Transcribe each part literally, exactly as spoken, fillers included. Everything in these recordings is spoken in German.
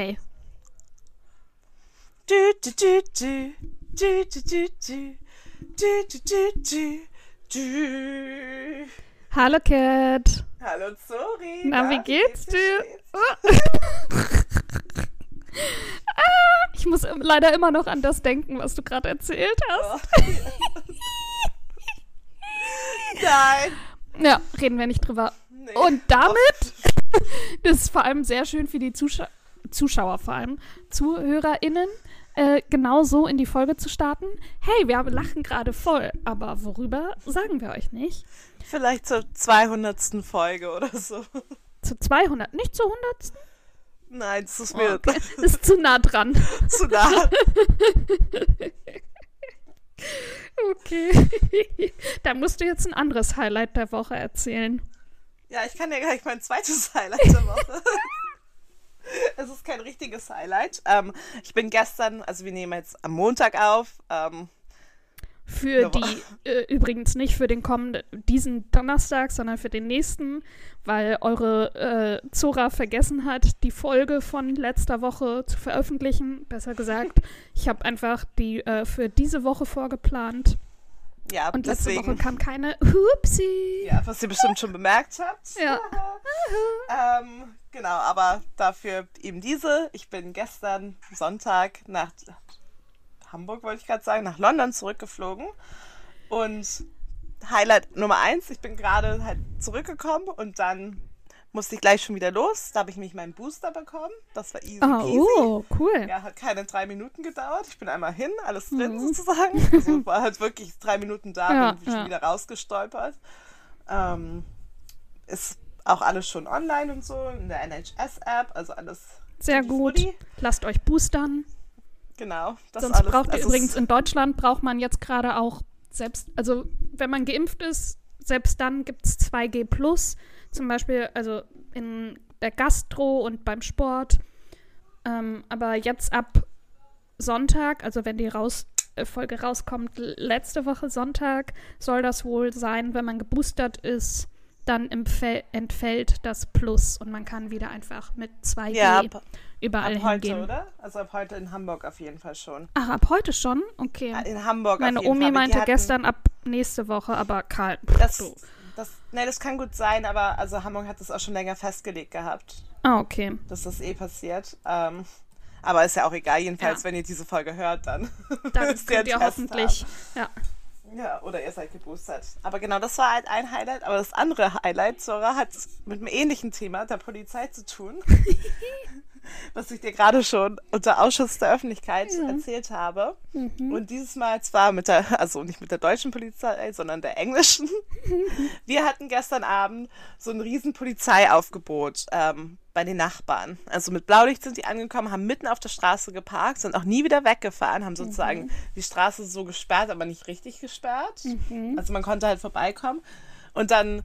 Okay. Du, du, du, du, du, du, du, du, du, du, du. Hallo Cat. Hallo Zori. Na, na wie geht's, geht's dir? Oh. Ah, ich muss leider immer noch an das denken, was du gerade erzählt hast. Oh, yes. Nein. Ja, reden wir nicht drüber. Nee. Und damit, das ist vor allem sehr schön für die Zuschauer, Zuschauer vor allem, ZuhörerInnen, äh, genau so in die Folge zu starten. Hey, wir lachen gerade voll, aber worüber, sagen wir euch nicht. Vielleicht zur zweihundertsten Folge oder so. Zur zweihundertsten? Nicht zur hundertsten? Nein, das ist mir... Okay. Das ist zu nah dran. Zu nah. Okay. Da musst du jetzt ein anderes Highlight der Woche erzählen. Ja, ich kann ja gleich mein zweites Highlight der Woche... Es ist kein richtiges Highlight. Ähm, ich bin gestern, also wir nehmen jetzt am Montag auf. Ähm, für die, äh, übrigens nicht für den kommenden, diesen Donnerstag, sondern für den nächsten, weil eure äh, Zora vergessen hat, die Folge von letzter Woche zu veröffentlichen. Besser gesagt, ich habe einfach die äh, für diese Woche vorgeplant. Ja, und deswegen. Letzte Woche kam keine. Hupsi! Ja, was ihr bestimmt schon bemerkt habt. Ja. ähm, genau, aber dafür eben diese. Ich bin gestern Sonntag nach Hamburg, wollte ich gerade sagen, nach London zurückgeflogen. Und Highlight Nummer eins, ich bin gerade halt zurückgekommen und dann musste ich gleich schon wieder los. Da habe ich mich meinen Booster bekommen. Das war easy peasy. Oh, oh, cool. Ja, hat keine drei Minuten gedauert. Ich bin einmal hin, alles drin mhm. sozusagen. Also war halt wirklich drei Minuten da, ja, bin ja. schon wieder rausgestolpert. Ähm, ist auch alles schon online und so, in der N H S-App, also alles. Sehr gut. Foodie. Lasst euch boostern. Genau. Das Sonst alles, braucht ihr also übrigens in Deutschland, braucht man jetzt gerade auch selbst, also wenn man geimpft ist, selbst dann gibt es zwei G plus. Zum Beispiel, also in der Gastro und beim Sport. Ähm, aber jetzt ab Sonntag, also wenn die raus, äh, Folge rauskommt, letzte Woche Sonntag, soll das wohl sein, wenn man geboostert ist, dann empfäll- entfällt das Plus und man kann wieder einfach mit zwei G ja, ab, überall ab hingehen. Heute, oder? Also ab heute in Hamburg auf jeden Fall schon. Ach, ab heute schon? Okay. In Hamburg Meine auf jeden Omi Fall. Meine Omi meinte gestern ab nächste Woche, aber Karl, das du. Das, ne, das kann gut sein, aber also Hamburg hat das auch schon länger festgelegt gehabt. Ah, okay. Dass das eh passiert. Ähm, aber ist ja auch egal, jedenfalls, ja. wenn ihr diese Folge hört, dann dann könnt ihr hoffentlich, ja. ja. Oder ihr seid geboostert. Aber genau, das war halt ein Highlight. Aber das andere Highlight, Zora, hat mit einem ähnlichen Thema, der Polizei, zu tun. Was ich dir gerade schon unter Ausschuss der Öffentlichkeit ja. erzählt habe. Mhm. Und dieses Mal zwar mit der, also nicht mit der deutschen Polizei, sondern der englischen. Mhm. Wir hatten gestern Abend so ein riesen Polizeiaufgebot ähm, bei den Nachbarn. Also mit Blaulicht sind die angekommen, haben mitten auf der Straße geparkt, sind auch nie wieder weggefahren, haben sozusagen mhm. die Straße so gesperrt, aber nicht richtig gesperrt. Mhm. Also man konnte halt vorbeikommen. Und dann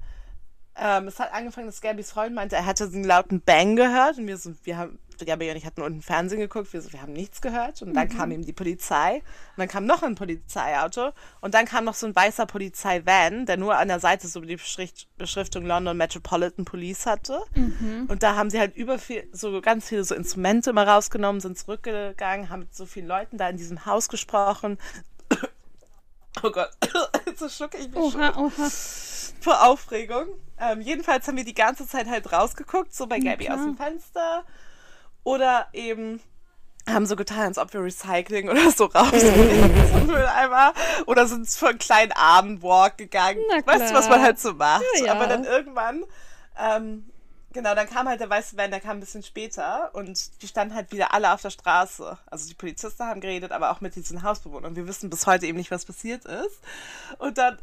ähm, es hat angefangen, dass Gabbys Freund meinte, er hatte so einen lauten Bang gehört und wir so, wir haben Gabby und ich hatten unten Fernsehen geguckt, wir, so, wir haben nichts gehört und dann mhm. kam eben die Polizei und dann kam noch ein Polizeiauto und dann kam noch so ein weißer Polizei-Van, der nur an der Seite so die Beschrift- Beschriftung London Metropolitan Police hatte mhm. und da haben sie halt über viel, so ganz viele so Instrumente immer rausgenommen, sind zurückgegangen, haben mit so vielen Leuten da in diesem Haus gesprochen. Oh Gott, so schlucke ich mich oha, schon oha. vor Aufregung. Ähm, jedenfalls haben wir die ganze Zeit halt rausgeguckt, so bei Gabby ja, aus dem Fenster. Oder eben haben so getan, als ob wir Recycling oder so rausbringen zum Mülleimer. Oder sind für einen kleinen Abendwalk gegangen. Weißt du, was man halt so macht. Ja, ja. Aber dann irgendwann, ähm, genau, dann kam halt der weiße Van, der kam ein bisschen später. Und die standen halt wieder alle auf der Straße. Also die Polizisten haben geredet, aber auch mit diesen Hausbewohnern. Und wir wissen bis heute eben nicht, was passiert ist. Und dann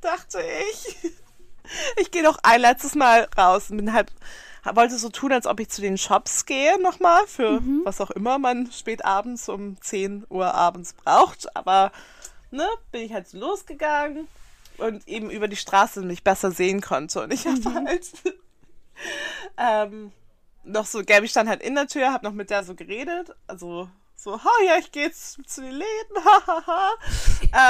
dachte ich, ich gehe noch ein letztes Mal raus und bin halt... wollte so tun, als ob ich zu den Shops gehe nochmal, für mhm. was auch immer man spät abends um zehn Uhr abends braucht, aber ne, bin ich halt so losgegangen und eben über die Straße mich besser sehen konnte und ich mhm. habe halt ähm, noch so, Gabby stand halt in der Tür, habe noch mit der so geredet, also so, oh ja, ich gehe jetzt zu den Läden, hahaha.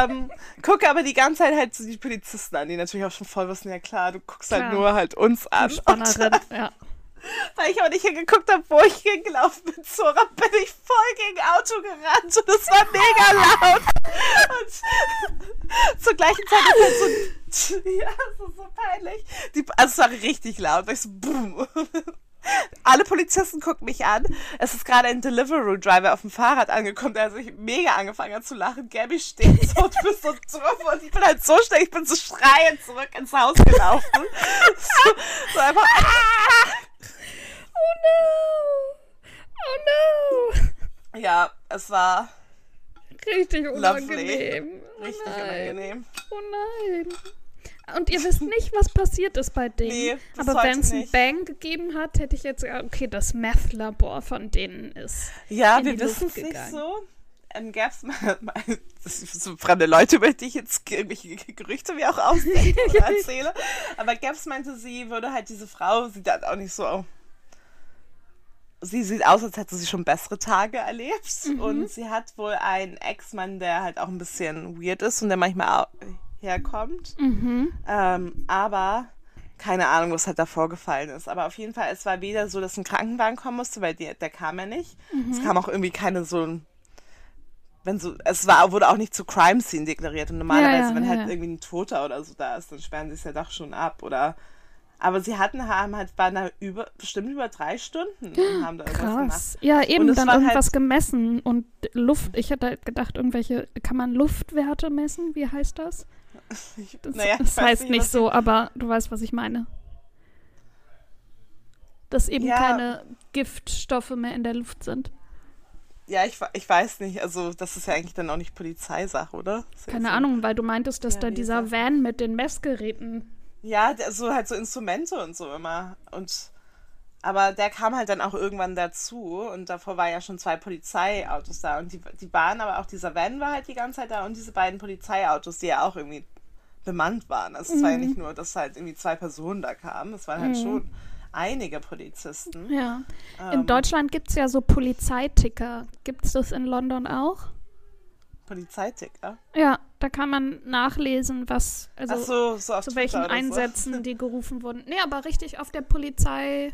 ähm, gucke aber die ganze Zeit halt so die Polizisten an, die natürlich auch schon voll wissen, ja klar, du guckst klar. halt nur halt uns an. Spannerin, ja. Weil ich aber nicht hingeguckt habe, wo ich hingelaufen bin, Zora, bin ich voll gegen Auto gerannt und es war mega laut. Und zur gleichen Zeit ist halt so, ja, das ist so peinlich. Die, also es war richtig laut, weil ich so, boom. Alle Polizisten gucken mich an. Es ist gerade ein Deliveroo-Driver auf dem Fahrrad angekommen, der sich mega angefangen hat zu lachen. Gabby steht so und bist so drauf und ich bin halt so schnell, ich bin so schreiend zurück ins Haus gelaufen. So, so einfach... Ah! Oh no! Oh no! Ja, es war... Richtig unangenehm. Oh richtig nein. unangenehm. Oh nein. Und ihr wisst nicht, was passiert ist bei denen. Nee, aber wenn es einen Bang gegeben hat, hätte ich jetzt gesagt, okay, das Meth-Labor von denen ist. Ja, wir wissen es nicht so. Dann gab es mal, mal so fremde Leute, über die ich jetzt irgendwelche Gerüchte mir auch ausdenke oder erzähle. Aber Gabs meinte, sie würde halt diese Frau, sie hat auch nicht so. Sie sieht aus, als hätte sie schon bessere Tage erlebt. Mhm. Und sie hat wohl einen Ex-Mann, der halt auch ein bisschen weird ist und der manchmal auch herkommt. Mhm. Ähm, aber keine Ahnung, was halt da vorgefallen ist. Aber auf jeden Fall, es war weder so, dass ein Krankenwagen kommen musste, weil die, der kam ja nicht. Mhm. Es kam auch irgendwie keine so, wenn so, es war, wurde auch nicht zu Crime Scene deklariert. Und normalerweise, ja, ja, wenn ja, halt ja. irgendwie ein Toter oder so da ist, dann sperren sie es ja doch schon ab. Oder, aber sie hatten, haben halt, waren da über, bestimmt über drei Stunden und haben da irgendwas Krass. gemacht. Ja, eben, dann irgendwas halt gemessen und Luft. Ich hätte halt gedacht, irgendwelche, kann man Luftwerte messen? Wie heißt das? Ich, das, naja, das heißt nicht, nicht so, aber du weißt, was ich meine. Dass eben ja. keine Giftstoffe mehr in der Luft sind. Ja, ich, ich weiß nicht. Also das ist ja eigentlich dann auch nicht Polizeisache, oder? Keine so. Ahnung, weil du meintest, dass ja, da dieser Lisa. Van mit den Messgeräten... Ja, so also halt so Instrumente und so immer. Und aber der kam halt dann auch irgendwann dazu und davor war ja schon zwei Polizeiautos da und die, die waren, aber auch dieser Van war halt die ganze Zeit da und diese beiden Polizeiautos, die ja auch irgendwie bemannt waren. Also mhm. es war ja nicht nur, dass halt irgendwie zwei Personen da kamen, es waren halt mhm. schon einige Polizisten. Ja. In ähm, Deutschland gibt es ja so Polizeiticker. Gibt es das in London auch? Polizeiticker? Ja, da kann man nachlesen, was, also Ach so, so auf zu welchen Twitter Einsätzen so. die gerufen wurden. Nee, aber richtig auf der Polizei...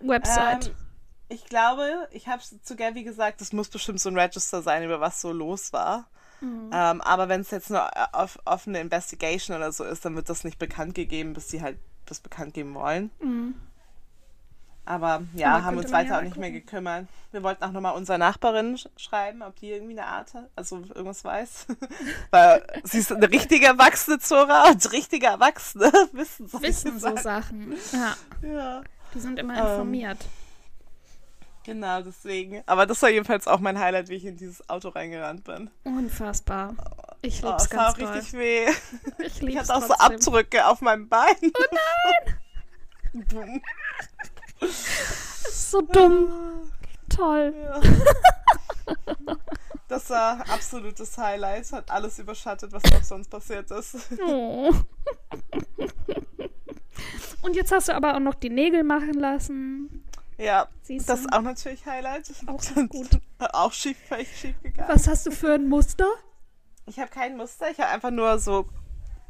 Website. Ähm, ich glaube, ich habe zu Gabby gesagt, es muss bestimmt so ein Register sein, über was so los war. Mhm. Ähm, aber wenn es jetzt eine off- offene Investigation oder so ist, dann wird das nicht bekannt gegeben, bis sie halt das bekannt geben wollen. Mhm. Aber ja, haben uns weiter auch nicht mehr gekümmert. Wir wollten auch nochmal unserer Nachbarin sch- schreiben, ob die irgendwie eine Art hat, also irgendwas weiß. Weil sie ist eine richtige Erwachsene, Zora, und richtige Erwachsene wissen so Wissen so Sachen, ja. ja. Die sind immer informiert. Ähm, genau, deswegen. Aber das war jedenfalls auch mein Highlight, wie ich in dieses Auto reingerannt bin. Unfassbar. Ich lieb's oh, ganz doll. Es war richtig weh. Ich, ich hatte auch trotzdem. so Abdrücke auf meinem Bein. Oh nein! Das ist so dumm. Toll. Ja. Das war absolutes Highlight. Hat alles überschattet, was auch sonst passiert ist. Oh. Und jetzt hast du aber auch noch die Nägel machen lassen. Ja, Siehst das du? ist auch natürlich Highlight. Auch so gut. Auch schief, vielleicht schief gegangen. Was hast du für ein Muster? Ich habe kein Muster, ich habe einfach nur so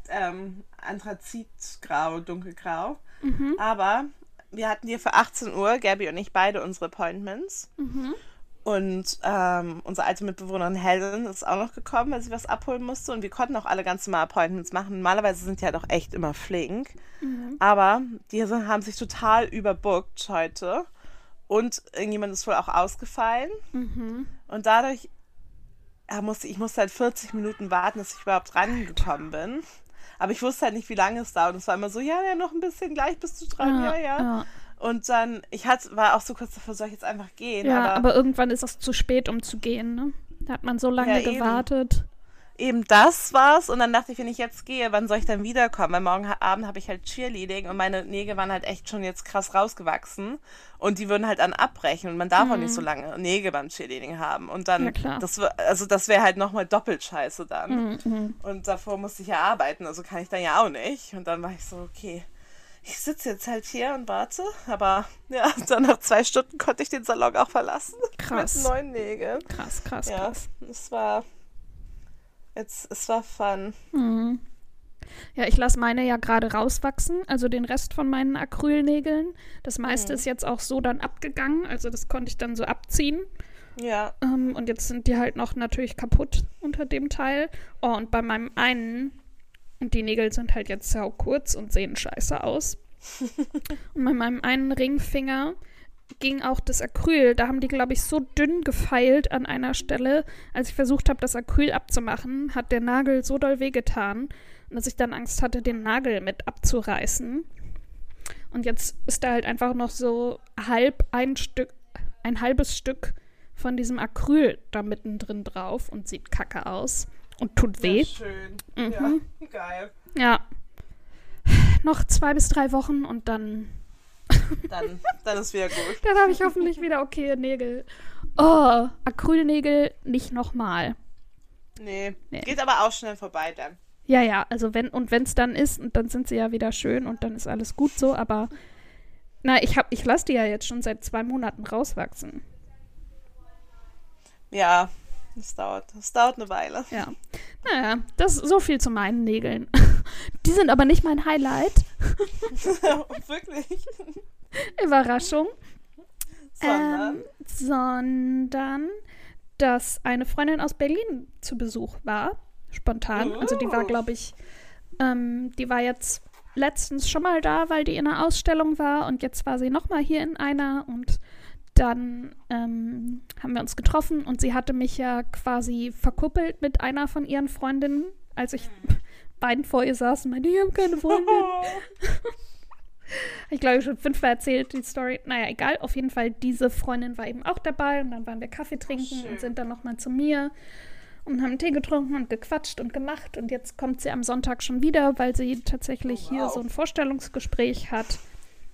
ähm, Anthrazitgrau, dunkelgrau. Mhm. Aber wir hatten hier für achtzehn Uhr, Gabby und ich, beide unsere Appointments. Mhm. Und ähm, unsere alte Mitbewohnerin Helen ist auch noch gekommen, weil sie was abholen musste. Und wir konnten auch alle ganz normal Appointments machen. Normalerweise sind die ja halt doch echt immer flink. Mhm. Aber die haben sich total überbookt heute. Und irgendjemand ist wohl auch ausgefallen. Mhm. Und dadurch ja, musste ich musste halt vierzig Minuten warten, dass ich überhaupt rangekommen bin. Aber ich wusste halt nicht, wie lange es dauert. Und es war immer so, ja, ja, noch ein bisschen, gleich bist du dran, ja, ja. ja. Und dann, ich hat, war auch so kurz davor, soll ich jetzt einfach gehen? Ja, aber, aber irgendwann ist es zu spät, um zu gehen, ne? Da hat man so lange ja, gewartet. Eben, eben das war's. Und dann dachte ich, wenn ich jetzt gehe, wann soll ich dann wiederkommen? Weil morgen Abend habe ich halt Cheerleading und meine Nägel waren halt echt schon jetzt krass rausgewachsen. Und die würden halt dann abbrechen. Und man darf mhm. auch nicht so lange Nägel beim Cheerleading haben. Und dann, ja, klar. das, also das wäre halt nochmal doppelt scheiße dann. Mhm. Und davor musste ich ja arbeiten, also kann ich dann ja auch nicht. Und dann war ich so, okay. Ich sitze jetzt halt hier und warte, aber ja, dann nach zwei Stunden konnte ich den Salon auch verlassen. Krass. Mit neuen Nägeln. Krass, krass, ja, krass. Es war, jetzt, es war fun. Mhm. Ja, ich lasse meine ja gerade rauswachsen, also den Rest von meinen Acrylnägeln. Das meiste mhm. ist jetzt auch so dann abgegangen, also das konnte ich dann so abziehen. Ja. Ähm, und jetzt sind die halt noch natürlich kaputt unter dem Teil. Oh, und bei meinem einen, und die Nägel sind halt jetzt sau kurz und sehen scheiße aus. Und bei meinem einen Ringfinger ging auch das Acryl. Da haben die, glaube ich, so dünn gefeilt an einer Stelle. Als ich versucht habe, das Acryl abzumachen, hat der Nagel so doll wehgetan, dass ich dann Angst hatte, den Nagel mit abzureißen. Und jetzt ist da halt einfach noch so halb ein Stück, ein halbes Stück von diesem Acryl da mittendrin drauf und sieht kacke aus und tut weh. Ja, schön. Mhm. Ja, geil. Ja. Noch zwei bis drei Wochen und dann... Dann, dann ist wieder gut. Dann habe ich hoffentlich wieder okay Nägel. Oh, Acrylnägel nicht nochmal. Nee. nee, geht aber auch schnell vorbei dann. Ja, ja, also wenn und wenn es dann ist, und dann sind sie ja wieder schön und dann ist alles gut so, aber na, ich, hab, ich lasse die ja jetzt schon seit zwei Monaten rauswachsen. Ja, es dauert. Es dauert eine Weile. Ja. Naja, das ist so viel zu meinen Nägeln. Die sind aber nicht mein Highlight. Wirklich? Überraschung. Sondern? Ähm, sondern, dass eine Freundin aus Berlin zu Besuch war. Spontan. Uh. Also die war, glaube ich, ähm, die war jetzt letztens schon mal da, weil die in einer Ausstellung war. Und jetzt war sie nochmal hier in einer. Und dann ähm, haben wir uns getroffen. Und sie hatte mich ja quasi verkuppelt mit einer von ihren Freundinnen, als ich... Mhm. beiden vor ihr saßen, meine, die haben keine Freundin. Oh. Ich glaube, ich habe schon fünfmal erzählt, die Story. Naja, egal. Auf jeden Fall, diese Freundin war eben auch dabei und dann waren wir Kaffee trinken oh, und sind dann nochmal zu mir und haben Tee getrunken und gequatscht und gemacht. Und jetzt kommt sie am Sonntag schon wieder, weil sie tatsächlich oh, wow. hier so ein Vorstellungsgespräch hat.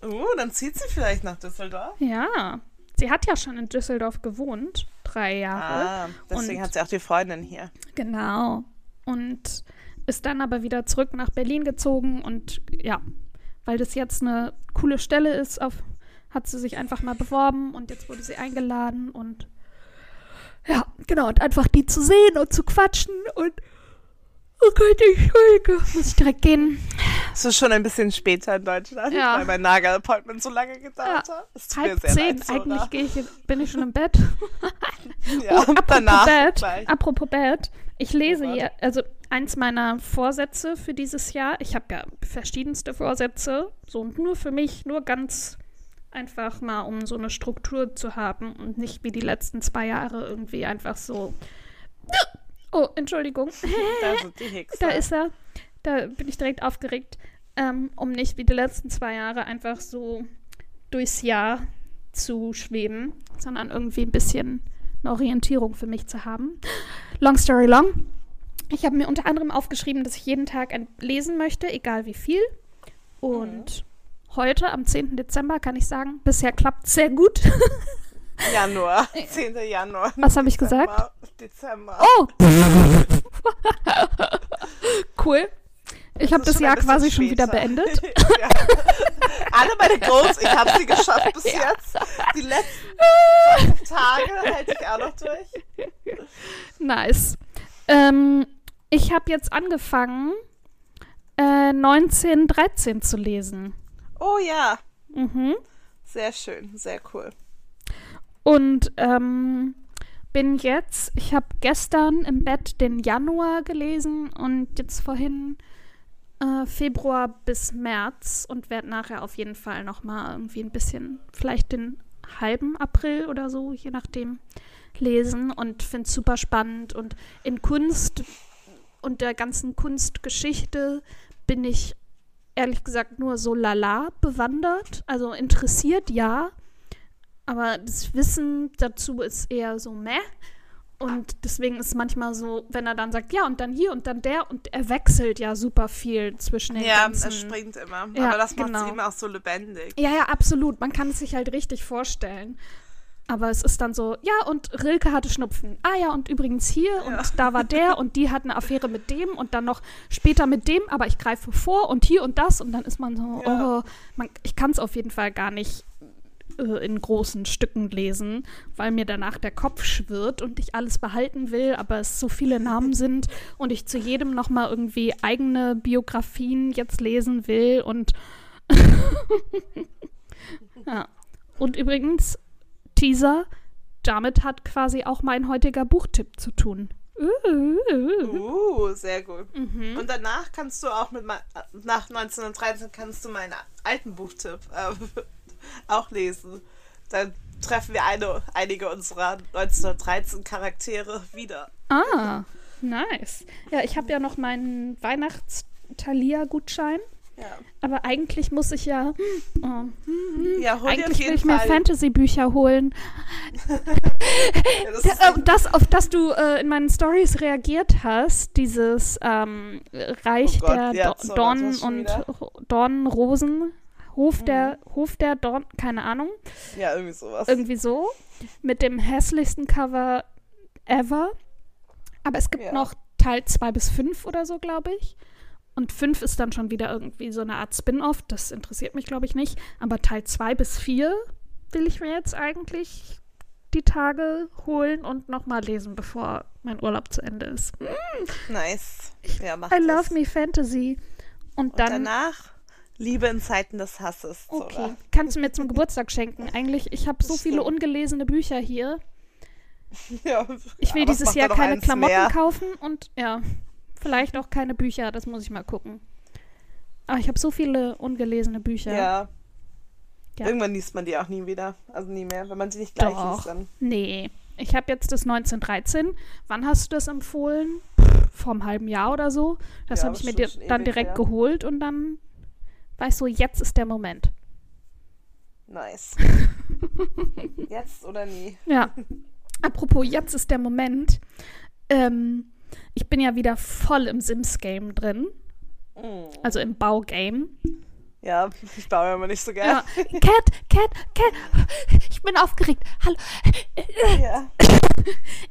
Oh, dann zieht sie vielleicht nach Düsseldorf. Ja, sie hat ja schon in Düsseldorf gewohnt, drei Jahre. Ah, deswegen und, hat sie auch die Freundin hier. Genau. Und ist dann aber wieder zurück nach Berlin gezogen und ja, weil das jetzt eine coole Stelle ist, auf, hat sie sich einfach mal beworben und jetzt wurde sie eingeladen und ja, genau, und einfach die zu sehen und zu quatschen und oh Gott, Entschuldigung, muss ich direkt gehen. Es ist schon ein bisschen später in Deutschland, ja. weil mein Nagel-Appointment so lange gedauert ja. hat. Es tut halb mir sehr zehn, leid, so, eigentlich gehe ich, bin ich schon im Bett. ja, oh, apropos danach Bett, gleich. Apropos Bett, ich lese hier, also eins meiner Vorsätze für dieses Jahr, ich habe ja verschiedenste Vorsätze, so nur für mich, nur ganz einfach mal, um so eine Struktur zu haben und nicht wie die letzten zwei Jahre irgendwie einfach so, oh, Entschuldigung, da ist er, da bin ich direkt aufgeregt, ähm, um nicht wie die letzten zwei Jahre einfach so durchs Jahr zu schweben, sondern irgendwie ein bisschen eine Orientierung für mich zu haben. Long story long. Ich habe mir unter anderem aufgeschrieben, dass ich jeden Tag ein lesen möchte, egal wie viel. Und mhm. heute, am zehnten Dezember, kann ich sagen, bisher klappt es sehr gut. Januar, zehnten Januar. Was habe ich gesagt? Dezember. Oh! Cool. Ich habe das, das Jahr quasi später. schon wieder beendet. ja. Alle meine Goals, ich habe sie geschafft bis ja. jetzt. Die letzten Tage halte ich auch noch durch. Nice. Ähm, ich habe jetzt angefangen, äh, neunzehnhundertdreizehn zu lesen. Oh ja. Mhm. Sehr schön, sehr cool. Und ähm, bin jetzt, ich habe gestern im Bett den Januar gelesen und jetzt vorhin äh, Februar bis März und werde nachher auf jeden Fall nochmal irgendwie ein bisschen, vielleicht den halben April oder so, je nachdem, lesen und finde es super spannend. Und in Kunst und der ganzen Kunstgeschichte bin ich ehrlich gesagt nur so lala bewandert, also interessiert ja, aber das Wissen dazu ist eher so meh. Und deswegen ist es manchmal so, wenn er dann sagt, ja, und dann hier und dann der. Und er wechselt ja super viel zwischen den ja, ganzen... Ja, er springt immer. Ja, aber das macht es genau. immer auch so lebendig. Ja, ja, absolut. Man kann es sich halt richtig vorstellen. Aber es ist dann so, ja, und Rilke hatte Schnupfen. Ah ja, und übrigens hier ja. und da war der und die hat eine Affäre mit dem und dann noch später mit dem, aber ich greife vor und hier und das. Und dann ist man so, ja. oh, man, ich kann es auf jeden Fall gar nicht äh, in großen Stücken lesen, weil mir danach der Kopf schwirrt und ich alles behalten will, aber es so viele Namen sind und ich zu jedem nochmal irgendwie eigene Biografien jetzt lesen will und ja. Und übrigens, Teaser, damit hat quasi auch mein heutiger Buchtipp zu tun. Uh, sehr gut. Mhm. Und danach kannst du auch mit, nach neunzehnhundertdreizehn kannst du meinen alten Buchtipp äh, auch lesen. Dann treffen wir eine, einige unserer neunzehnhundertdreizehn Charaktere wieder. Ah, nice. Ja, ich habe ja noch meinen Weihnachts-Thalia-Gutschein. Ja. Aber eigentlich muss ich ja, oh, hm, hm, ja hol eigentlich auf jeden will ich mir Fantasy-Bücher holen. Ja, das da, das, auf das du äh, in meinen Stories reagiert hast, dieses ähm, Reich oh Gott, der ja, Do- so, Dornen und Dornenrosen, Hof mhm. der Hof der Dorn, keine Ahnung. Ja, irgendwie sowas. Irgendwie so, mit dem hässlichsten Cover ever. Aber es gibt ja. noch Teil zwei bis fünf oder so, glaube ich. Und fünf ist dann schon wieder irgendwie so eine Art Spin-Off. Das interessiert mich, glaube ich, nicht. Aber Teil zwei bis vier will ich mir jetzt eigentlich die Tage holen und nochmal lesen, bevor mein Urlaub zu Ende ist. Mm. Nice. Ja, mach I das. Love me Fantasy. Und, und dann danach Liebe in Zeiten des Hasses. Okay, oder? Kannst du mir zum Geburtstag schenken. Eigentlich, ich habe so viele ungelesene Bücher hier. Ja, ich will dieses Jahr keine Klamotten mehr. kaufen und ja... Vielleicht auch keine Bücher, das muss ich mal gucken. Aber ich habe so viele ungelesene Bücher. Ja. ja. Irgendwann liest man die auch nie wieder. Also nie mehr, wenn man sie nicht gleich Doch. liest dann. Nee. Ich habe jetzt das neunzehnhundertdreizehn. Wann hast du das empfohlen? Vor einem halben Jahr oder so. Das ja, habe ich mir di- dann ewig, direkt ja. geholt und dann war ich so, jetzt ist der Moment. Nice. Jetzt oder nie? Ja. Apropos, jetzt ist der Moment. Ähm, Ich bin ja wieder voll im Sims-Game drin. Oh. Also im Bau-Game. Ja, ich baue ja immer nicht so gerne. Ja. Cat, Cat, Cat. Ich bin aufgeregt. Hallo. Ja.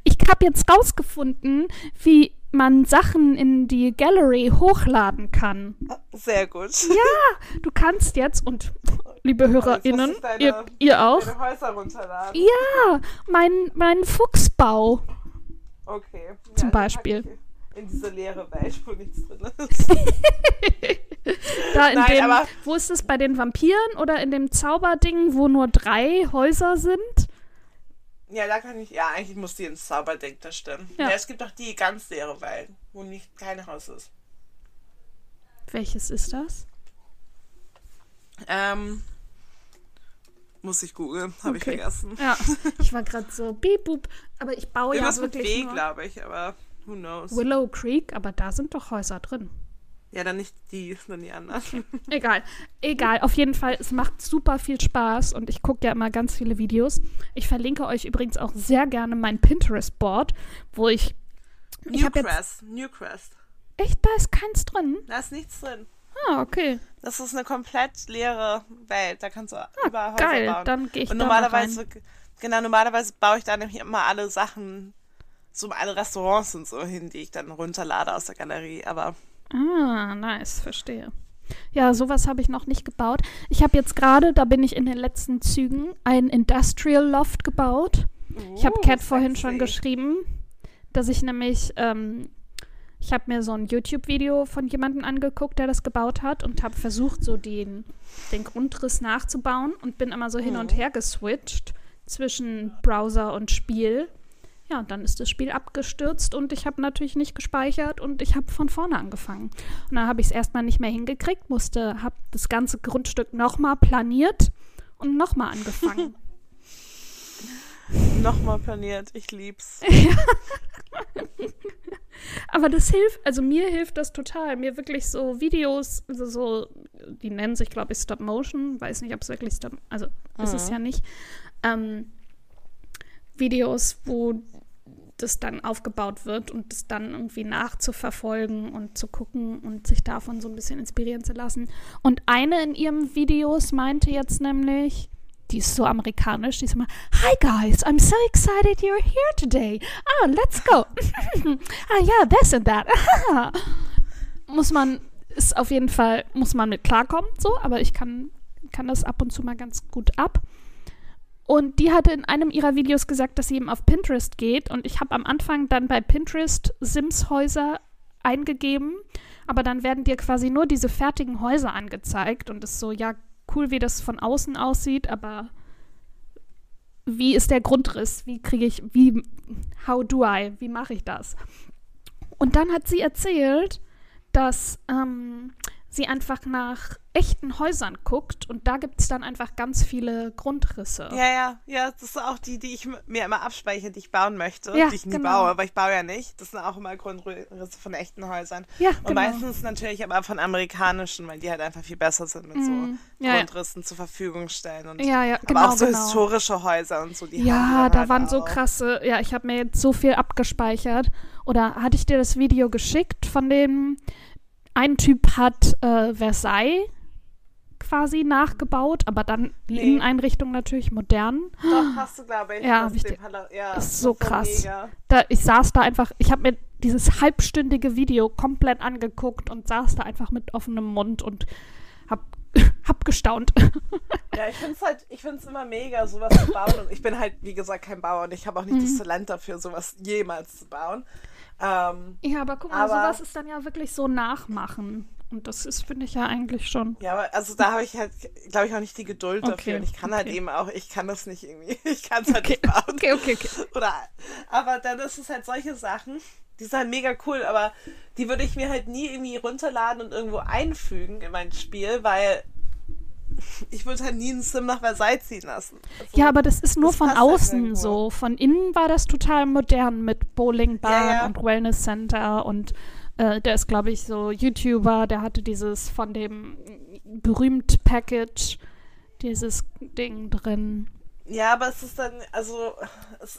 Ich habe jetzt rausgefunden, wie man Sachen in die Gallery hochladen kann. Sehr gut. Ja, du kannst jetzt, und liebe HörerInnen, deine, ihr, ihr auch. Deine Häuser runterladen. Ja, meinen mein Fuchsbau. Okay. Ja, zum Beispiel. In diese leere Welt, wo nichts drin ist. da in Nein, dem, aber wo ist es bei den Vampiren oder in dem Zauberding, wo nur drei Häuser sind? Ja, da kann ich, ja, eigentlich muss die ins Zauberding, das stimmt. Ja. Ja, es gibt auch die ganz leere Welt, wo nicht kein Haus ist. Welches ist das? Ähm... Muss ich googeln, habe okay. ich vergessen. Ja, ich war gerade so, beep, boop. Aber ich baue Irgendwas ja wirklich mit B, glaube ich, aber who knows. Willow Creek, aber da sind doch Häuser drin. Ja, dann nicht die, dann die anderen. Okay. Egal, egal. Auf jeden Fall, es macht super viel Spaß und ich gucke ja immer ganz viele Videos. Ich verlinke euch übrigens auch sehr gerne mein Pinterest-Board, wo ich... Newcrest, Newcrest. Echt, da ist keins drin? Da ist nichts drin. Ah, okay. Das ist eine komplett leere Welt. Da kannst du ah, überall Häuser geil. bauen. Dann gehe ich Und da normalerweise, rein. Genau, normalerweise baue ich da nämlich immer alle Sachen, so alle Restaurants und so hin, die ich dann runterlade aus der Galerie. Aber ah, nice, verstehe. Ja, sowas habe ich noch nicht gebaut. Ich habe jetzt gerade, da bin ich in den letzten Zügen, ein Industrial Loft gebaut. Uh, ich habe Kat vorhin schon geschrieben, dass ich nämlich... Ähm, Ich habe mir so ein YouTube-Video von jemandem angeguckt, der das gebaut hat und habe versucht, so den, den Grundriss nachzubauen und bin immer so hin und her geswitcht zwischen Browser und Spiel. Ja, und dann ist das Spiel abgestürzt und ich habe natürlich nicht gespeichert und ich habe von vorne angefangen. Und dann habe ich es erstmal nicht mehr hingekriegt, musste, habe das ganze Grundstück nochmal planiert und nochmal angefangen. Nochmal planiert, ich lieb's. Aber das hilft, also mir hilft das total, mir wirklich so Videos, also so, die nennen sich, glaube ich, Stop Motion, weiß nicht, ob es wirklich Stop, also mhm. ist es ja nicht, ähm, Videos, wo das dann aufgebaut wird und das dann irgendwie nachzuverfolgen und zu gucken und sich davon so ein bisschen inspirieren zu lassen. Und eine in ihren Videos meinte jetzt nämlich, die ist so amerikanisch, die ist immer, hi guys, I'm so excited you're here today. Ah, let's go. ah ja, this and that. muss man, ist auf jeden Fall, muss man mit klarkommen, so, aber ich kann, kann das ab und zu mal ganz gut ab. Und die hatte in einem ihrer Videos gesagt, dass sie eben auf Pinterest geht. Und ich habe am Anfang dann bei Pinterest Sims-Häuser eingegeben. Aber dann werden dir quasi nur diese fertigen Häuser angezeigt. Und es ist so, ja, cool, wie das von außen aussieht. Aber wie ist der Grundriss? Wie kriege ich, wie, how do I? Wie mache ich das? Und dann hat sie erzählt, dass ähm, sie einfach nach echten Häusern guckt und da gibt es dann einfach ganz viele Grundrisse. Ja, ja, ja, das sind auch die, die ich mir immer abspeichere, die ich bauen möchte, ja, die ich nie genau. baue, aber ich baue ja nicht. Das sind auch immer Grundrisse von echten Häusern. Ja, und genau. meistens natürlich aber von amerikanischen, weil die halt einfach viel besser sind mit mm, so ja, Grundrissen ja. zur Verfügung stellen. Und ja, ja, genau, aber auch so genau. historische Häuser und so. Die ja, da halt waren auch. so krasse, ja, ich habe mir jetzt so viel abgespeichert. Oder hatte ich dir das Video geschickt von dem, ein Typ hat äh, Versailles quasi nachgebaut, aber dann die nee. Inneneinrichtung natürlich modern. Doch, hast du, glaube ich. Ja, ich ja, ist so krass. Da, ich saß da einfach, ich habe mir dieses halbstündige Video komplett angeguckt und saß da einfach mit offenem Mund und hab, hab gestaunt. Ja, ich finde es halt, ich finde es immer mega, sowas zu bauen. Und ich bin halt, wie gesagt, kein Bauer und ich habe auch nicht mhm. das Talent dafür, sowas jemals zu bauen. Ähm, ja, aber guck mal, aber, sowas ist dann ja wirklich so nachmachen. Und das ist, finde ich, ja eigentlich schon. Ja, aber also da habe ich halt, glaube ich, auch nicht die Geduld okay, dafür. Und ich kann okay. halt eben auch, ich kann das nicht irgendwie, ich kann es halt okay. nicht bauen. Okay, okay, okay. Oder, aber dann ist es halt solche Sachen, die sind halt mega cool, aber die würde ich mir halt nie irgendwie runterladen und irgendwo einfügen in mein Spiel, weil ich würde halt nie einen Sim nach Versailles ziehen lassen. Also, ja, aber das ist nur das von außen halt so. Von innen war das total modern mit Bowling Bar ja, ja. und Wellness Center und äh, der ist, glaube ich, so YouTuber, der hatte dieses von dem berühmt Package, dieses Ding drin. Ja, aber es ist dann, also,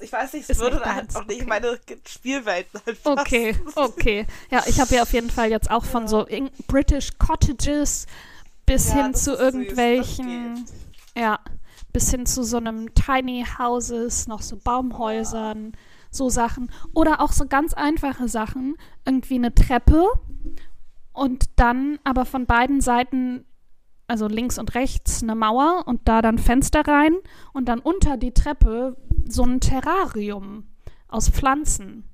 ich weiß nicht, es ist würde dann halt auch okay. nicht meine Spielwelten halt passen. Okay, okay. Ja, ich habe ja auf jeden Fall jetzt auch von ja. so British Cottages bis ja, hin zu irgendwelchen, süß, ja, bis hin zu so einem Tiny Houses, noch so Baumhäusern, ja. so Sachen. Oder auch so ganz einfache Sachen, irgendwie eine Treppe und dann aber von beiden Seiten, also links und rechts, eine Mauer und da dann Fenster rein und dann unter die Treppe so ein Terrarium aus Pflanzen.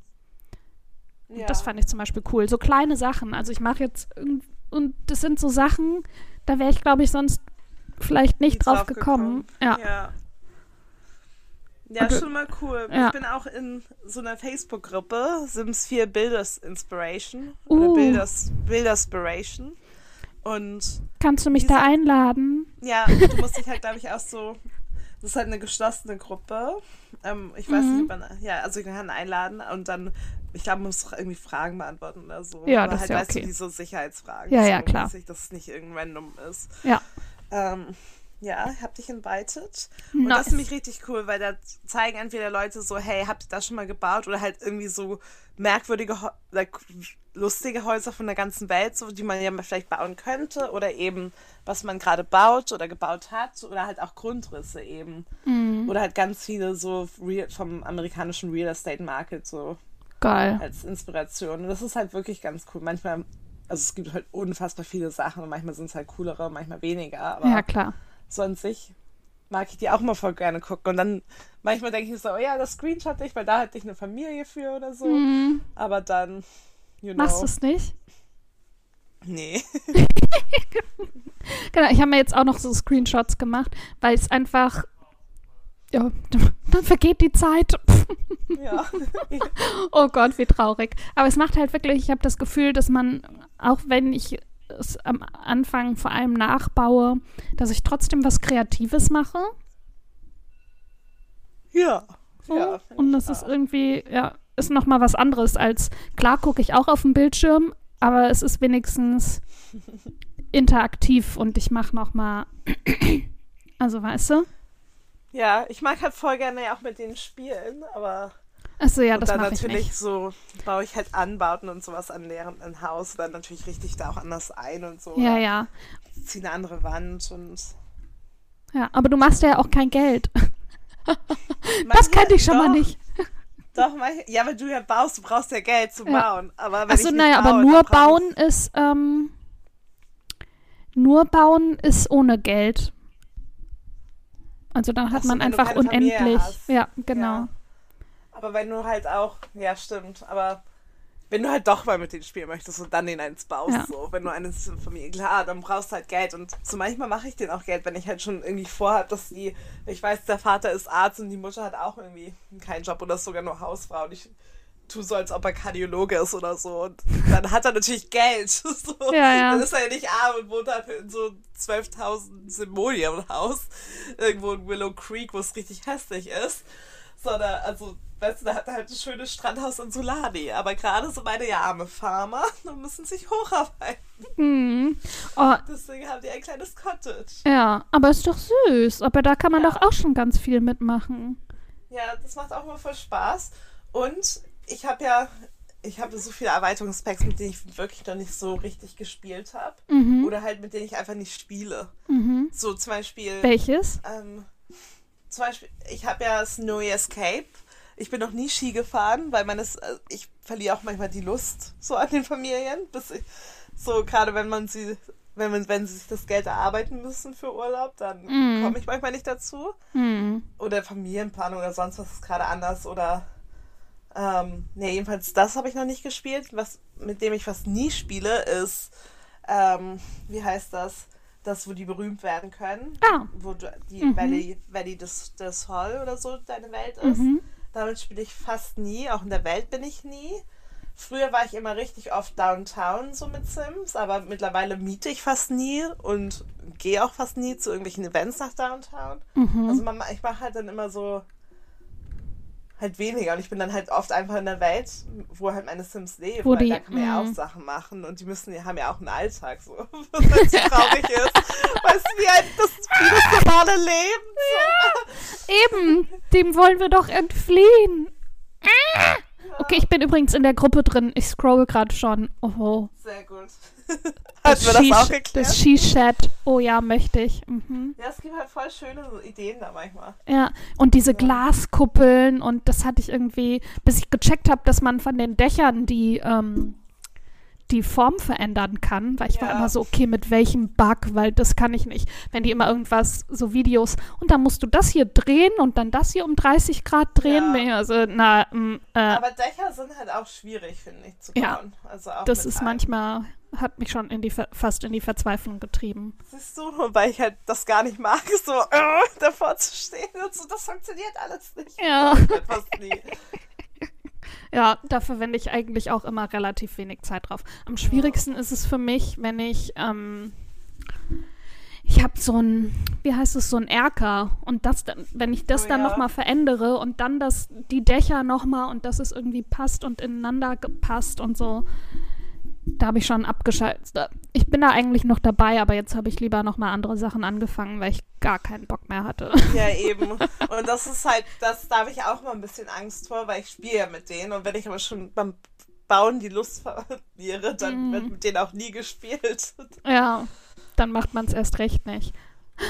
Ja. Das fand ich zum Beispiel cool. So kleine Sachen. Also ich mache jetzt irgendwie, und das sind so Sachen, da wäre ich, glaube ich, sonst vielleicht nicht drauf gekommen. Ja, ja. ja okay. schon mal cool. Ja. Ich bin auch in so einer Facebook-Gruppe, Sims vier Builders Inspiration. Uh. Oder Builders, Builderspiration. Und kannst du mich da einladen? Ja, du musst dich halt, glaube ich, auch so... Das ist halt eine geschlossene Gruppe. Ähm, ich weiß mhm. nicht, ob man... Ja, also ich kann einladen und dann... Ich glaube, man muss irgendwie Fragen beantworten oder so. Ja, oder das halt, ist ja weißt okay. du, diese Sicherheitsfragen. Ja, so, ja, klar. Mäßig, dass es nicht irgendein Random ist. Ja. Ähm, ja, ich habe dich invited. Und nice. Das ist nämlich richtig cool, weil da zeigen entweder Leute so, hey, habt ihr das schon mal gebaut? Oder halt irgendwie so merkwürdige, like, lustige Häuser von der ganzen Welt, so, die man ja vielleicht bauen könnte. Oder eben, was man gerade baut oder gebaut hat. Oder halt auch Grundrisse eben. Mm. Oder halt ganz viele so real, vom amerikanischen Real Estate Market so. Geil. Als Inspiration. Und das ist halt wirklich ganz cool. Manchmal, also es gibt halt unfassbar viele Sachen und manchmal sind es halt coolere, manchmal weniger. Aber ja, klar. So an sich mag ich die auch mal voll gerne gucken. Und dann manchmal denke ich so, oh ja, das screenshot ich, weil da hatte ich eine Familie für oder so. Mm. Aber dann, you know. Machst du es nicht? Nee. Genau, ich habe mir jetzt auch noch so Screenshots gemacht, weil es einfach... Ja, dann vergeht die Zeit. Ja. Oh Gott, wie traurig. Aber es macht halt wirklich, ich habe das Gefühl, dass man, auch wenn ich es am Anfang vor allem nachbaue, dass ich trotzdem was Kreatives mache. Ja. So. Ja, und das ist irgendwie, ja, ist nochmal was anderes als, klar gucke ich auch auf den Bildschirm, aber es ist wenigstens interaktiv und ich mache nochmal, also weißt du? Ja, ich mag halt voll gerne ja auch mit denen spielen, aber also ja, und das dann natürlich ich nicht. So baue ich halt Anbauten und sowas an deren ein Haus, dann natürlich richte ich da auch anders ein und so. Ja, ja. Ziehe eine andere Wand und ja, aber du machst ja auch kein Geld. Manche, das kannte ich schon doch, mal nicht. Doch, manche, ja, wenn du ja baust, du brauchst ja Geld zu ja. bauen. Aber wenn Achso, naja, baue, aber nur bauen ist ähm, nur bauen ist ohne Geld. Also dann hat so, man einfach unendlich. Ja, genau. Ja. Aber wenn du halt auch, ja stimmt, aber wenn du halt doch mal mit denen spielen möchtest und dann den eins baust, ja. so, wenn du eine Familie, klar, dann brauchst du halt Geld und so manchmal mache ich denen auch Geld, wenn ich halt schon irgendwie vorhabe, dass die, ich weiß, der Vater ist Arzt und die Mutter hat auch irgendwie keinen Job oder ist sogar nur Hausfrau und ich tue so, als ob er Kardiologe ist oder so und dann hat er natürlich Geld, so. ja, ja. Dann ist er ja nicht arm und wohnt halt in so zwölftausend Simonia im Haus, irgendwo in Willow Creek, wo es richtig hässlich ist, sondern, also, weißt du, da hat er halt ein schönes Strandhaus in Sulani. Aber gerade so meine ja arme Farmer und müssen sich hocharbeiten. Mm. Oh. Deswegen haben die ein kleines Cottage. Ja, aber ist doch süß. Aber da kann man ja. doch auch schon ganz viel mitmachen. Ja, das macht auch immer voll Spaß. Und ich habe ja ich habe so viele Erweiterungspacks, mit denen ich wirklich noch nicht so richtig gespielt habe. Mhm. Oder halt mit denen ich einfach nicht spiele. Mhm. So zum Beispiel... Welches? Ähm, zum Beispiel, ich habe ja Snowy Escape. Ich bin noch nie Ski gefahren, weil man es, ich verliere auch manchmal die Lust so an den Familien, bis ich, so gerade wenn man sie, wenn man, wenn sie sich das Geld erarbeiten müssen für Urlaub, dann mm. komme ich manchmal nicht dazu. Mm. Oder Familienplanung oder sonst was ist gerade anders oder ähm, ne, jedenfalls das habe ich noch nicht gespielt. Was mit dem ich fast nie spiele ist, ähm, wie heißt das? Das, wo die berühmt werden können, ah. wo du, die mhm. Valley, Valley des, des Hall oder so deine Welt ist. Mhm. Damit spiele ich fast nie, auch in der Welt bin ich nie. Früher war ich immer richtig oft Downtown so mit Sims, aber mittlerweile miete ich fast nie und gehe auch fast nie zu irgendwelchen Events nach Downtown. Mhm. Also man, ich mache halt dann immer so halt weniger und ich bin dann halt oft einfach in der Welt, wo halt meine Sims leben, wo weil die, da kann man ja auch Sachen machen und die müssen, die haben ja auch einen Alltag, so, was halt so traurig ist, weil sie halt das, das normale Leben Eben, dem wollen wir doch entfliehen. Ah! Okay, ich bin übrigens in der Gruppe drin. Ich scrolle gerade schon. Oh. Sehr gut. Hat mir das auch geklärt? Das She-Chat. Oh ja, möchte ich. Mhm. Ja, es gibt halt voll schöne Ideen da manchmal. Ja, und diese ja. Glaskuppeln und das hatte ich irgendwie, bis ich gecheckt habe, dass man von den Dächern die, ähm, die Form verändern kann, weil ich ja. war immer so, okay, mit welchem Bug, weil das kann ich nicht, wenn die immer irgendwas, so Videos, und dann musst du das hier drehen und dann das hier um dreißig Grad drehen, ja. also, na, mh, äh. Aber Dächer sind halt auch schwierig, finde ich, zu bauen. Ja, also auch das ist einem. manchmal, hat mich schon in die, fast in die Verzweiflung getrieben. Siehst du, weil ich halt das gar nicht mag, so äh, davor zu stehen und so, das funktioniert alles nicht. Ja. Etwas nie. Ja, da verwende ich eigentlich auch immer relativ wenig Zeit drauf. Am schwierigsten ist es für mich, wenn ich, ähm, ich habe so ein, wie heißt es, so ein Erker und das, wenn ich das oh, dann ja. nochmal verändere und dann das, die Dächer nochmal und dass es irgendwie passt und ineinander gepasst und so, da habe ich schon abgeschaltet. Ich bin da eigentlich noch dabei, aber jetzt habe ich lieber nochmal andere Sachen angefangen, weil ich gar keinen Bock mehr hatte. Ja, eben. Und das ist halt, das, da habe ich auch mal ein bisschen Angst vor, weil ich spiele ja mit denen. Und wenn ich aber schon beim Bauen die Lust verliere, dann mm. wird mit denen auch nie gespielt. Ja, dann macht man es erst recht nicht.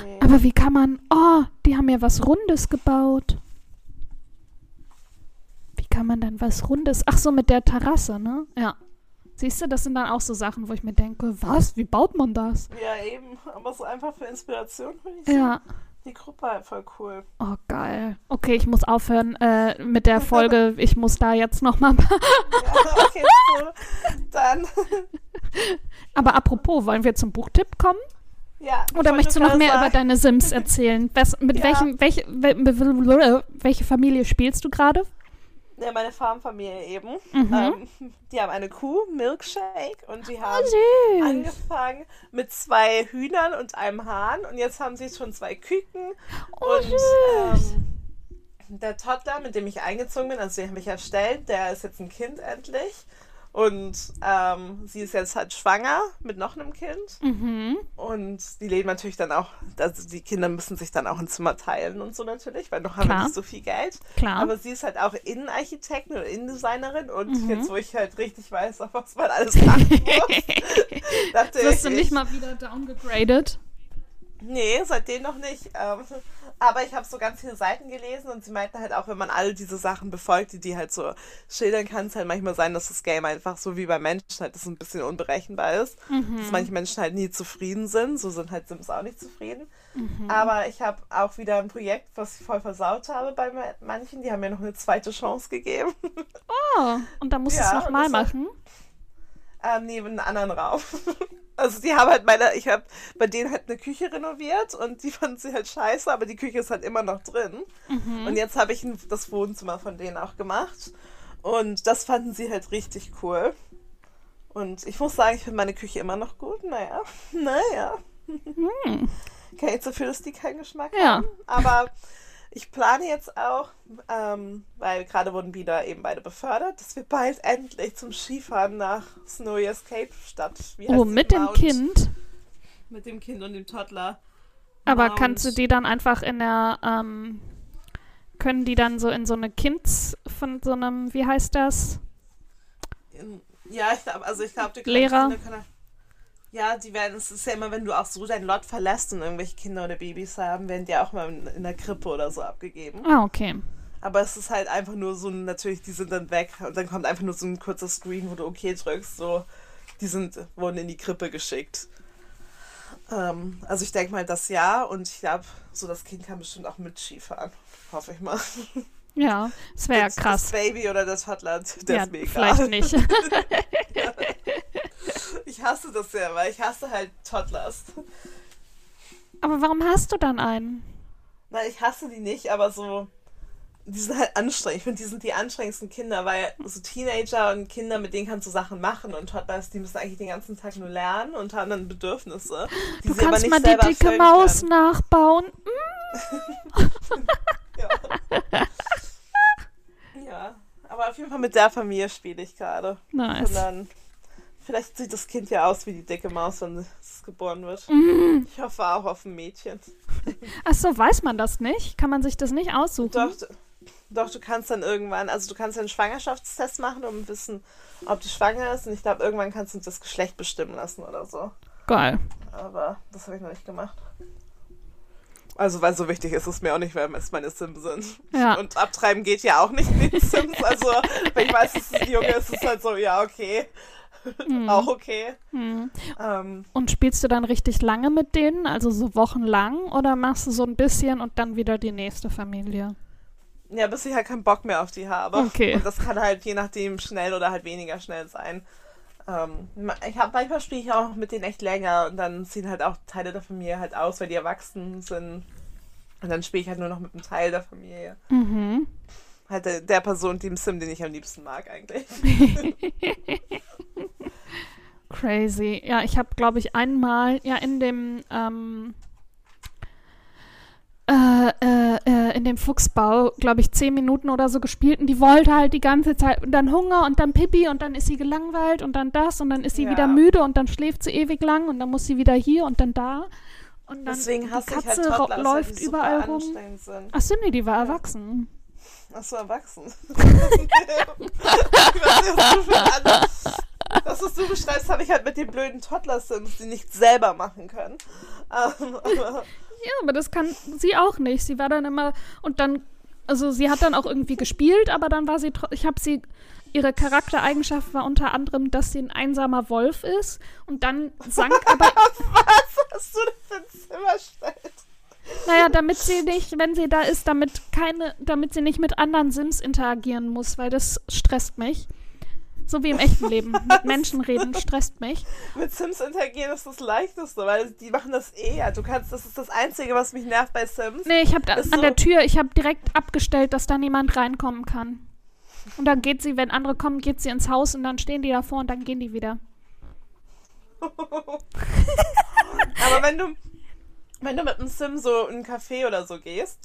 Nee. Aber wie kann man, oh, die haben ja was Rundes gebaut. Wie kann man denn was Rundes, ach so, mit der Terrasse, ne? Ja. Siehst du, das sind dann auch so Sachen, wo ich mir denke, was, wie baut man das? Ja, eben, aber so einfach für Inspiration finde ich ja. die Gruppe halt voll cool. Oh, geil. Okay, ich muss aufhören äh, mit der Folge, ich muss da jetzt nochmal... ja, okay, cool. Dann... Aber apropos, wollen wir zum Buchtipp kommen? Ja. Oder möchtest du noch mehr sagen. über deine Sims erzählen? Was, mit ja. welchem, welche, welche, welche Familie spielst du gerade? Ja, meine Farmfamilie eben. Mhm. Ähm, die haben eine Kuh, Milkshake, und die haben oh, angefangen mit zwei Hühnern und einem Hahn. Und jetzt haben sie schon zwei Küken. Oh, und ähm, der Toddler, mit dem ich eingezogen bin, also den habe ich erstellt, der ist jetzt ein Kind endlich. Und ähm, sie ist jetzt halt schwanger mit noch einem Kind. Mhm. Und die leben natürlich dann auch, also die Kinder müssen sich dann auch ein Zimmer teilen und so natürlich, weil noch haben wir nicht so viel Geld. Klar. Aber sie ist halt auch Innenarchitektin und Innendesignerin und mhm. jetzt, wo ich halt richtig weiß, auf was man alles machen muss, dachte ich. Wirst du nicht mal wieder downgegradet? Nee, seitdem noch nicht. Ähm, aber ich habe so ganz viele Seiten gelesen und sie meinten halt auch, wenn man all diese Sachen befolgt, die die halt so schildern, kann es halt manchmal sein, dass das Game einfach so wie bei Menschen halt das ein bisschen unberechenbar ist. Mhm. Dass manche Menschen halt nie zufrieden sind. So sind halt Sims auch nicht zufrieden. Mhm. Aber ich habe auch wieder ein Projekt, was ich voll versaut habe bei manchen. Die haben mir noch eine zweite Chance gegeben. Oh, und dann musst du ja, es nochmal machen? Ähm, nee, in einem anderen Raum. Also die haben halt meine, ich habe bei denen halt eine Küche renoviert und die fanden sie halt scheiße, aber die Küche ist halt immer noch drin. Mhm. Und jetzt habe ich das Wohnzimmer von denen auch gemacht und das fanden sie halt richtig cool. Und ich muss sagen, ich finde meine Küche immer noch gut, naja, naja. Mhm. Kann jetzt dafür, dass die keinen Geschmack ja. haben, aber... Ich plane jetzt auch, ähm, weil gerade wurden wieder eben beide befördert, dass wir bald endlich zum Skifahren nach Snowy Escape statt. Wie heißt oh, mit Mount? Dem Kind? Mit dem Kind und dem Toddler. Aber Mount. Kannst du die dann einfach in der, ähm, können die dann so in so eine Kinds von so einem, wie heißt das? In, ja, ich glaube, also ich glaube, die Lehrer. Kinder können... Ja, die werden, es ist ja immer, wenn du auch so dein Lot verlässt und irgendwelche Kinder oder Babys haben, werden die auch mal in, in der Krippe oder so abgegeben. Ah, okay. Aber es ist halt einfach nur so, natürlich, die sind dann weg und dann kommt einfach nur so ein kurzer Screen, wo du okay drückst, so, die sind, wurden in die Krippe geschickt. Ähm, also ich denke mal das ja und ich glaube, so das Kind kann bestimmt auch mit Skifahren, hoffe ich mal. Ja, das wäre ja krass. Das Baby oder das Toddler, der ja, ist mega. Vielleicht nicht. Ja. Ich hasse das ja, weil ich hasse halt Toddlers. Aber warum hast du dann einen? Nein, ich hasse die nicht, aber so, die sind halt anstrengend. Ich finde, die sind die anstrengendsten Kinder, weil so Teenager und Kinder, mit denen kannst du Sachen machen und Toddlers, die müssen eigentlich den ganzen Tag nur lernen und haben dann Bedürfnisse. Die du sie kannst aber nicht mal die dicke Maus können. Nachbauen. Mm. Ja. Ja, aber auf jeden Fall mit der Familie spiele ich gerade. Nice. Und dann, vielleicht sieht das Kind ja aus wie die dicke Maus, wenn es geboren wird. Mm. Ich hoffe auch auf ein Mädchen. Ach so, weiß man das nicht? Kann man sich das nicht aussuchen? Doch, doch, du kannst dann irgendwann, also du kannst einen Schwangerschaftstest machen, um zu wissen, ob die schwanger ist. Und ich glaube, irgendwann kannst du das Geschlecht bestimmen lassen oder so. Geil. Aber das habe ich noch nicht gemacht. Also, weil so wichtig ist es mir auch nicht, weil es meine Sims sind. Ja. Und abtreiben geht ja auch nicht mit Sims. Also, wenn ich weiß, dass es ein Junge ist, ist es halt so, ja, okay. Mhm. Auch okay. Mhm. Ähm, und spielst du dann richtig lange mit denen, also so wochenlang, oder machst du so ein bisschen und dann wieder die nächste Familie? Ja, bis ich halt keinen Bock mehr auf die habe. Okay. Und das kann halt je nachdem schnell oder halt weniger schnell sein. Ähm, ich hab, manchmal spiele ich auch mit denen echt länger und dann ziehen halt auch Teile der Familie halt aus, weil die erwachsen sind. Und dann spiele ich halt nur noch mit einem Teil der Familie. Mhm. Halt der, der Person, dem Sim, den ich am liebsten mag eigentlich. Crazy. Ja, ich habe, glaube ich, einmal, ja, in dem, ähm, äh, äh, äh, in dem Fuchsbau, glaube ich, zehn Minuten oder so gespielt und die wollte halt die ganze Zeit und dann Hunger und dann Pipi und dann ist sie gelangweilt und dann das und dann ist sie ja. wieder müde und dann schläft sie ewig lang und dann muss sie wieder hier und dann da. Und dann Deswegen die hasse Katze ich halt Toddler, läuft die überall rum. Ach so, nee, die war ja. erwachsen. Ach so, erwachsen. Das, was du beschreibst, habe ich halt mit den blöden Toddler-Sims, die nichts selber machen können. Ähm, aber ja, aber das kann sie auch nicht. Sie war dann immer, und dann, also sie hat dann auch irgendwie gespielt, aber dann war sie, ich habe sie, ihre Charaktereigenschaft war unter anderem, dass sie ein einsamer Wolf ist und dann sank aber... Was hast du denn für ein Zimmer stellt? Naja, damit sie nicht, wenn sie da ist, damit keine, damit sie nicht mit anderen Sims interagieren muss, weil das stresst mich. So wie im echten Leben. Was? Mit Menschen reden stresst mich. Mit Sims interagieren ist das Leichteste, weil die machen das eh. Ja. Du kannst, das ist das Einzige, was mich nervt bei Sims. Nee, ich habe an so der Tür, ich habe direkt abgestellt, dass da niemand reinkommen kann. Und dann geht sie, wenn andere kommen, geht sie ins Haus und dann stehen die davor und dann gehen die wieder. Aber wenn du Wenn du mit einem Sim so in einen Café oder so gehst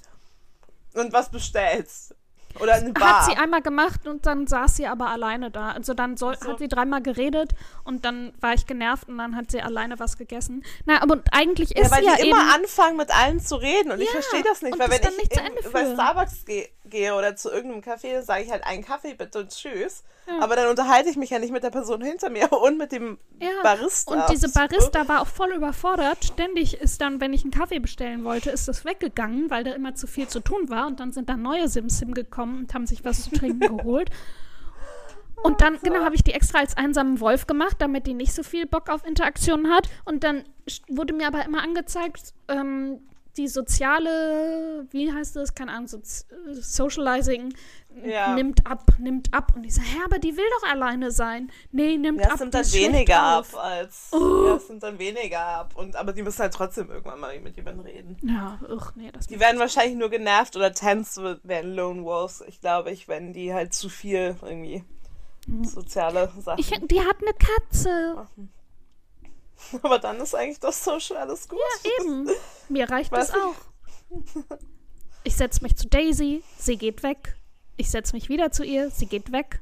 und was bestellst oder in eine Bar. Hat sie einmal gemacht und dann saß sie aber alleine da. Also dann soll, so. hat sie dreimal geredet und dann war ich genervt und dann hat sie alleine was gegessen. Na, aber eigentlich ist ja, weil sie ja immer eben anfangen mit allen zu reden und ja, ich verstehe das nicht, weil wenn ich in, bei Starbucks gehe gehe oder zu irgendeinem Café, sage ich halt einen Kaffee bitte und tschüss. Ja. Aber dann unterhalte ich mich ja nicht mit der Person hinter mir und mit dem ja. Barista. Und diese Barista war auch voll überfordert. Ständig ist dann, wenn ich einen Kaffee bestellen wollte, ist das weggegangen, weil da immer zu viel zu tun war. Und dann sind da neue Sims hingekommen und haben sich was zu trinken geholt. Und dann, genau, habe ich die extra als einsamen Wolf gemacht, damit die nicht so viel Bock auf Interaktion hat. Und dann wurde mir aber immer angezeigt, ähm, die soziale, wie heißt das, keine Ahnung, so Socializing, ja. nimmt ab, nimmt ab. Und ich sage, so, ja, aber die will doch alleine sein. Nee, nimmt ja, ab. Das nimmt dann weniger ab. Als, oh. ja, das nimmt dann weniger ab. Und, aber die müssen halt trotzdem irgendwann mal mit jemandem reden. Ja, ach nee. Das die werden wahrscheinlich sein. Nur genervt oder tense, werden Lone Wolves, ich glaube, ich, wenn die halt zu viel irgendwie soziale Sachen. Ich, die hat eine Katze. Machen. Aber dann ist eigentlich das Social alles gut. Ja, eben. Mir reicht das auch. Ich setze mich zu Daisy, sie geht weg. Ich setze mich wieder zu ihr, sie geht weg.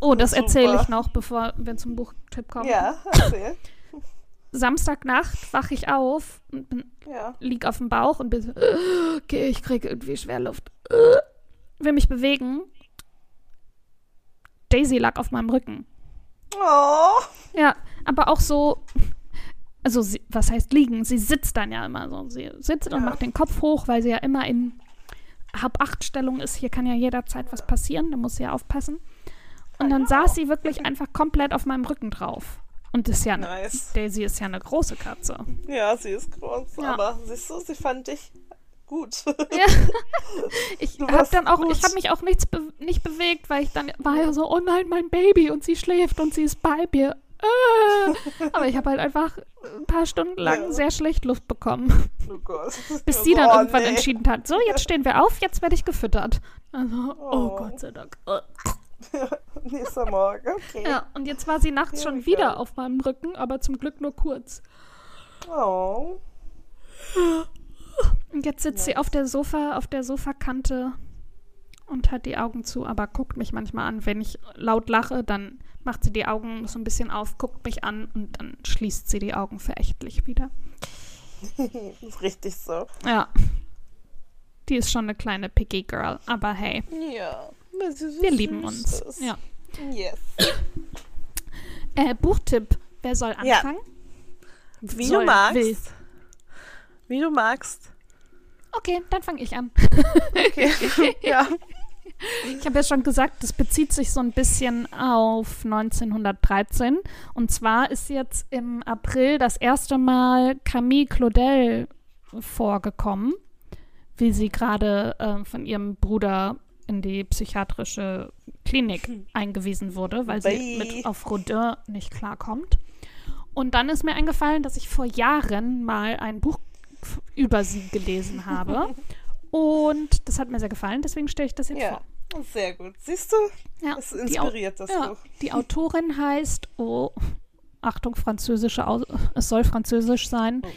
Oh, das erzähle ich noch, bevor wir zum Buchtipp kommen. Ja, erzähl. Samstagnacht wache ich auf und bin, ja. lieg auf dem Bauch und bin so, okay, ich kriege irgendwie Schwerluft. Will mich bewegen. Daisy lag auf meinem Rücken. Oh. Ja, aber auch so, also sie, was heißt liegen? Sie sitzt dann ja immer so. Sie sitzt ja. und macht den Kopf hoch, weil sie ja immer in Halb-Acht-Stellung ist. Hier kann ja jederzeit was passieren, da muss sie ja aufpassen. Und dann saß sie wirklich einfach komplett auf meinem Rücken drauf. Und ist ja eine, nice. Daisy ist ja eine große Katze. Ja, sie ist groß, ja. aber siehst du, sie fand dich gut. Ja. Ich habe dann auch, ich habe mich auch nichts be nicht bewegt, weil ich dann war ja so, oh nein, mein Baby und sie schläft und sie ist bei mir. Äh. Aber ich habe halt einfach ein paar Stunden lang ja. sehr schlecht Luft bekommen. Oh Gott. Bis sie dann oh, irgendwann nee. entschieden hat, so jetzt stehen wir auf, jetzt werde ich gefüttert. Also, oh. oh Gott sei Dank. Oh. Nächster Morgen, okay. Ja, und jetzt war sie nachts ja, schon wieder kann. auf meinem Rücken, aber zum Glück nur kurz. Oh. Und jetzt sitzt ja. sie auf der Sofa, auf der Sofakante und hat die Augen zu, aber guckt mich manchmal an. Wenn ich laut lache, dann macht sie die Augen so ein bisschen auf, guckt mich an und dann schließt sie die Augen verächtlich wieder. Das ist richtig so. Ja. Die ist schon eine kleine Piggy Girl, aber hey. Ja. Wir lieben uns. Ja. Yes. Äh, Buchtipp. Wer soll anfangen? Ja. Wie soll, du magst. Will. Wie du magst. Okay, dann fange ich an. Okay, ja. Ich habe ja schon gesagt, das bezieht sich so ein bisschen auf neunzehnhundertdreizehn. Und zwar ist jetzt im April das erste Mal Camille Claudel vorgekommen, wie sie gerade äh, von ihrem Bruder in die psychiatrische Klinik hm. eingewiesen wurde, weil Bye. sie mit auf Rodin nicht klarkommt. Und dann ist mir eingefallen, dass ich vor Jahren mal ein Buch über sie gelesen habe. Und das hat mir sehr gefallen, deswegen stelle ich das jetzt ja, vor. Ja, sehr gut. Siehst du? Ja, es inspiriert das ja, Buch. Die Autorin heißt, oh, Achtung, französische, Au es soll französisch sein, oh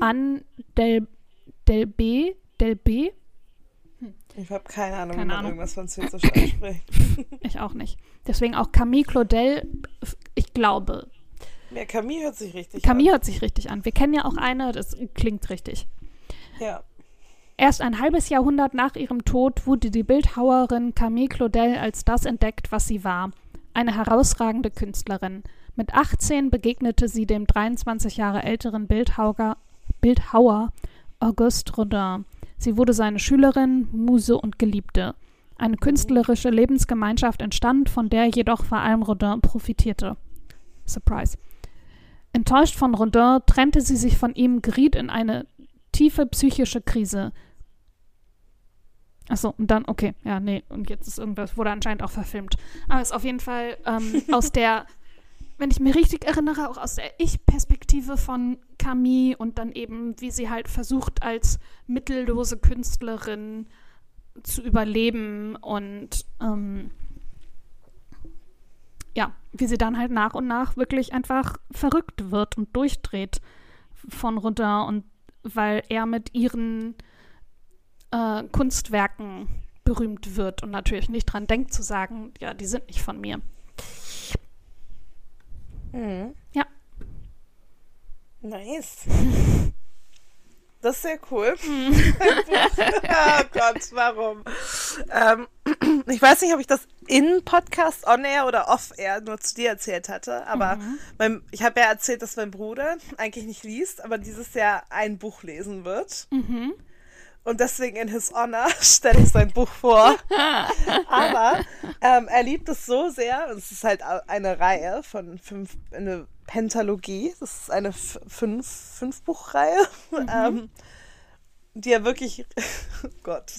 Anne Del, Del B. Del B. Hm. Ich habe keine Ahnung, keine wie man Ahnung. irgendwas französisch anspricht. Ich auch nicht. Deswegen auch Camille Claudel, ich glaube, ja, Camille hört sich richtig Camille an. Camille hört sich richtig an. Wir kennen ja auch eine, das klingt richtig. Ja. Erst ein halbes Jahrhundert nach ihrem Tod wurde die Bildhauerin Camille Claudel als das entdeckt, was sie war. Eine herausragende Künstlerin. Mit achtzehn begegnete sie dem dreiundzwanzig Jahre älteren Bildhauer, Bildhauer Auguste Rodin. Sie wurde seine Schülerin, Muse und Geliebte. Eine künstlerische Lebensgemeinschaft entstand, von der jedoch vor allem Rodin profitierte. Surprise. Enttäuscht von Rodin trennte sie sich von ihm, geriet in eine tiefe psychische Krise. Achso, und dann, okay, ja, nee, und jetzt ist irgendwas, wurde anscheinend auch verfilmt. Aber ist auf jeden Fall ähm, aus der, wenn ich mich richtig erinnere, auch aus der Ich-Perspektive von Camille und dann eben, wie sie halt versucht, als mittellose Künstlerin zu überleben und, ähm, ja, wie sie dann halt nach und nach wirklich einfach verrückt wird und durchdreht von Rodin und weil er mit ihren äh, Kunstwerken berühmt wird und natürlich nicht dran denkt zu sagen, ja, die sind nicht von mir. Mhm. Ja. Nice. Das ist sehr cool. Oh Gott, warum? Ähm, ich weiß nicht, ob ich das in Podcast, on-air oder off-air nur zu dir erzählt hatte, aber mhm. mein, ich habe ja erzählt, dass mein Bruder eigentlich nicht liest, aber dieses Jahr ein Buch lesen wird. Mhm. Und deswegen in his honor stelle ich sein Buch vor. Aber ähm, er liebt es so sehr. Und es ist halt eine Reihe von fünf, eine Pentalogie. Das ist eine fünf, fünf Buchreihe, mhm. ähm, die er wirklich, oh Gott,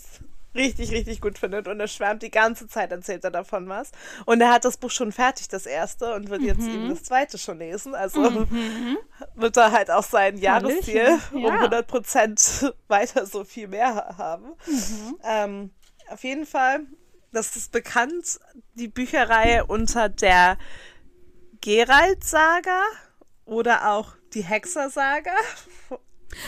richtig, richtig gut findet. Und er schwärmt die ganze Zeit, erzählt er davon was. Und er hat das Buch schon fertig, das erste, und wird mhm. jetzt eben das zweite schon lesen. Also mhm. wird er halt auch sein Jahresziel um ja. hundert Prozent weiter so viel mehr haben. Mhm. Ähm, auf jeden Fall, das ist bekannt, die Bücherreihe unter der Geralt-Saga oder auch die Hexersaga.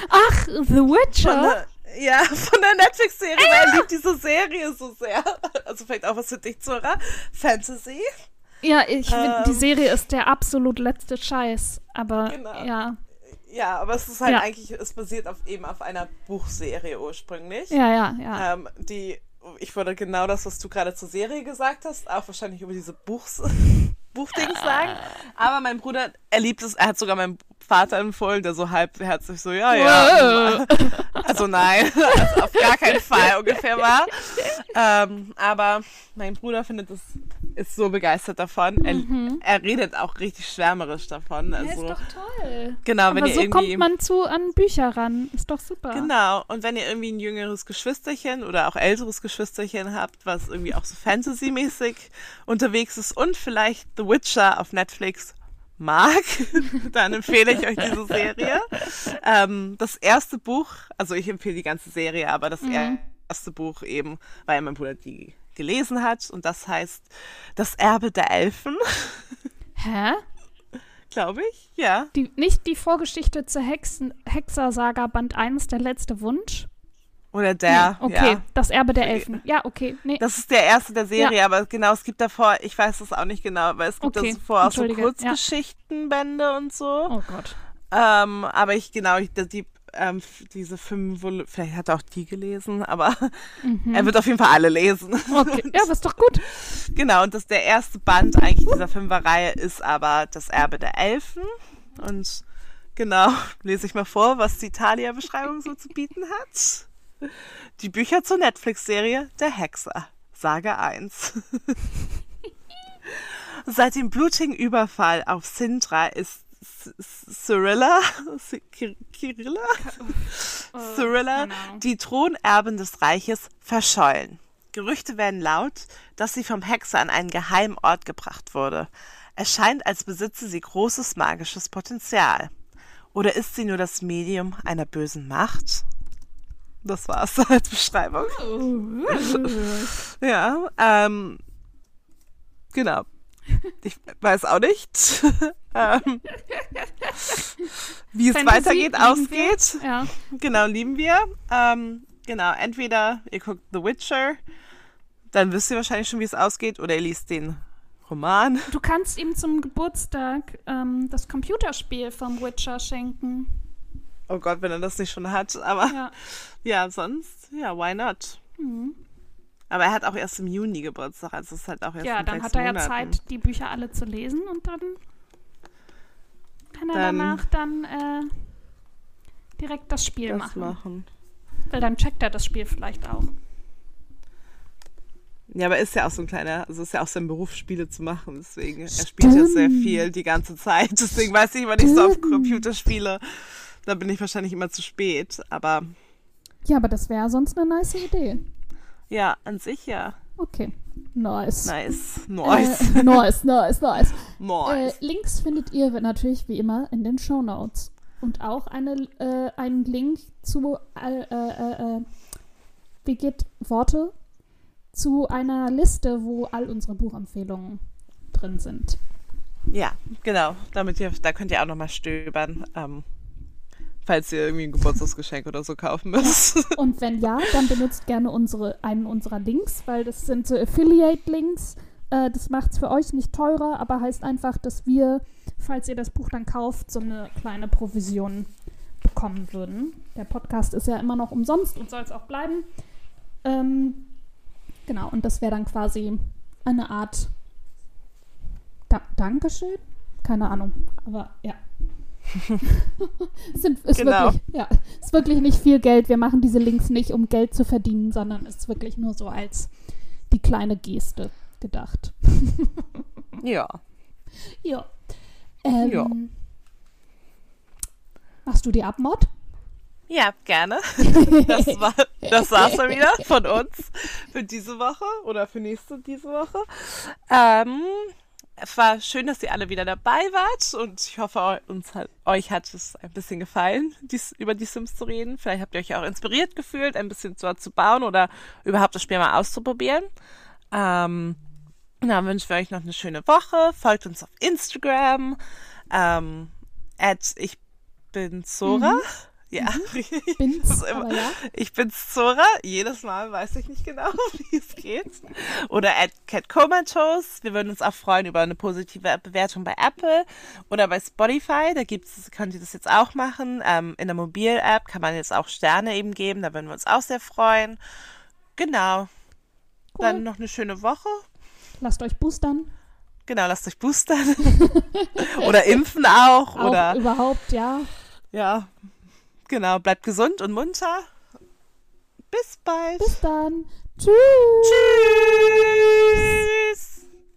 Ach, The Witcher. Ja, von der Netflix-Serie, ja. weil er liebt diese Serie so sehr. Also vielleicht auch was für dich, Zora. Fantasy. Ja, ich ähm, finde, die Serie ist der absolut letzte Scheiß. Aber genau. ja. Ja, aber es ist halt ja. eigentlich, es basiert auf, eben auf einer Buchserie ursprünglich. Ja, ja, ja. Ähm, die, ich würde genau das, was du gerade zur Serie gesagt hast, auch wahrscheinlich über diese Buchs Buchdings ja. sagen. Aber mein Bruder, er liebt es, er hat sogar meinen Vater empfohlen, der so halbherzig so, ja, ja. Also nein, also auf gar keinen Fall ungefähr war. Ähm, aber mein Bruder findet es, ist so begeistert davon. Er, mhm. er redet auch richtig schwärmerisch davon. Also, ja, ist doch toll. Genau, aber wenn ihr so irgendwie, kommt man zu an Bücher ran. Ist doch super. Genau. Und wenn ihr irgendwie ein jüngeres Geschwisterchen oder auch älteres Geschwisterchen habt, was irgendwie auch so Fantasy-mäßig unterwegs ist und vielleicht The Witcher auf Netflix mag, dann empfehle ich euch diese Serie. Ähm, das erste Buch, also ich empfehle die ganze Serie, aber das mhm. erste Buch eben, weil mein Bruder die gelesen hat, und das heißt Das Erbe der Elfen. Hä? Glaube ich, ja. Die, nicht die Vorgeschichte zur Hexen, Hexersaga Band eins, der letzte Wunsch? Oder der, nee, okay, ja. Das Erbe der Elfen. Ja, okay. Nee. Das ist der erste der Serie, ja. aber genau, es gibt davor, ich weiß das auch nicht genau, aber es gibt okay. davor auch so Kurzgeschichtenbände ja. und so. Oh Gott. Ähm, aber ich, genau, ich, die, ähm, diese fünf, vielleicht hat er auch die gelesen, aber mhm. er wird auf jeden Fall alle lesen. Okay. Ja, aber ist doch gut. Genau, und das der erste Band eigentlich dieser Fünferreihe ist aber Das Erbe der Elfen, und genau, lese ich mal vor, was die Thalia-Beschreibung so zu bieten hat. Die Bücher zur Netflix-Serie Der Hexer, Saga eins. Seit dem blutigen Überfall auf Sintra ist Cyrilla, Cyrilla, Cyrilla die Thronerben des Reiches verschollen. Gerüchte werden laut, dass sie vom Hexer an einen geheimen Ort gebracht wurde. Es scheint, als besitze sie großes magisches Potenzial. Oder ist sie nur das Medium einer bösen Macht? Das war's als Beschreibung. ja, ähm, genau. Ich weiß auch nicht, ähm, wie es Fantasy, weitergeht, ausgeht. Ja. Genau, lieben wir. Ähm, genau, entweder ihr guckt The Witcher, dann wisst ihr wahrscheinlich schon, wie es ausgeht, oder ihr liest den Roman. Du kannst ihm zum Geburtstag ähm, das Computerspiel vom Witcher schenken. Oh Gott, wenn er das nicht schon hat, aber ja, ja sonst, ja, why not? Mhm. Aber er hat auch erst im Juni Geburtstag, also ist halt auch erst ja, in sechs Monaten. Ja, dann hat er ja Zeit, die Bücher alle zu lesen, und dann kann er dann danach dann äh, direkt das Spiel das machen. machen. Weil dann checkt er das Spiel vielleicht auch. Ja, aber ist ja auch so ein kleiner, also ist ja auch sein Beruf, Spiele zu machen, deswegen, Stimmt. er spielt ja sehr viel die ganze Zeit, deswegen weiß ich immer nicht so auf Computerspiele. Da bin ich wahrscheinlich immer zu spät, aber... Ja, aber das wäre sonst eine nice Idee. Ja, an sich ja. Okay, nice. Nice, nice. Äh, nice, nice, nice. nice. Äh, Links findet ihr natürlich wie immer in den Shownotes. Und auch eine, äh, einen Link zu... Äh, äh, äh, wie geht Worte? Zu einer Liste, wo all unsere Buchempfehlungen drin sind. Ja, genau. Damit ihr, da könnt ihr auch nochmal stöbern, ähm. falls ihr irgendwie ein Geburtstagsgeschenk oder so kaufen müsst. Ja. Und wenn ja, dann benutzt gerne unsere, einen unserer Links, weil das sind so Affiliate-Links. Äh, das macht es für euch nicht teurer, aber heißt einfach, dass wir, falls ihr das Buch dann kauft, so eine kleine Provision bekommen würden. Der Podcast ist ja immer noch umsonst und soll es auch bleiben. Ähm, genau, und das wäre dann quasi eine Art da- Dankeschön? Keine Ahnung, aber ja. es ist, genau. wirklich, ja, ist wirklich nicht viel Geld. Wir machen diese Links nicht, um Geld zu verdienen, sondern es ist wirklich nur so als die kleine Geste gedacht. ja. Ja. Ähm, ja. Machst du die Abmod? Ja, gerne. Das war, das war's dann wieder von uns für diese Woche oder für nächste diese Woche. Ähm, es war schön, dass ihr alle wieder dabei wart und ich hoffe, uns hat, euch hat es ein bisschen gefallen, dies, über die Sims zu reden. Vielleicht habt ihr euch auch inspiriert gefühlt, ein bisschen zu, zu bauen oder überhaupt das Spiel mal auszuprobieren. Ähm, dann wünschen wir euch noch eine schöne Woche. Folgt uns auf Instagram. Ähm, at ich bin Zora. Mhm. Ja, ich bin's, immer, ja, ich bin's Zora. Jedes Mal weiß ich nicht genau, wie es geht. Oder at catcomatose. Wir würden uns auch freuen über eine positive Bewertung bei Apple oder bei Spotify. Da gibt's, könnt ihr das jetzt auch machen. Ähm, in der Mobil-App kann man jetzt auch Sterne eben geben. Da würden wir uns auch sehr freuen. Genau. Cool. Dann noch eine schöne Woche. Lasst euch boostern. Genau, lasst euch boostern. oder impfen auch. auch oder überhaupt, ja. Ja. Genau, bleibt gesund und munter. Bis bald. Bis dann. Tschüss. Tschüss.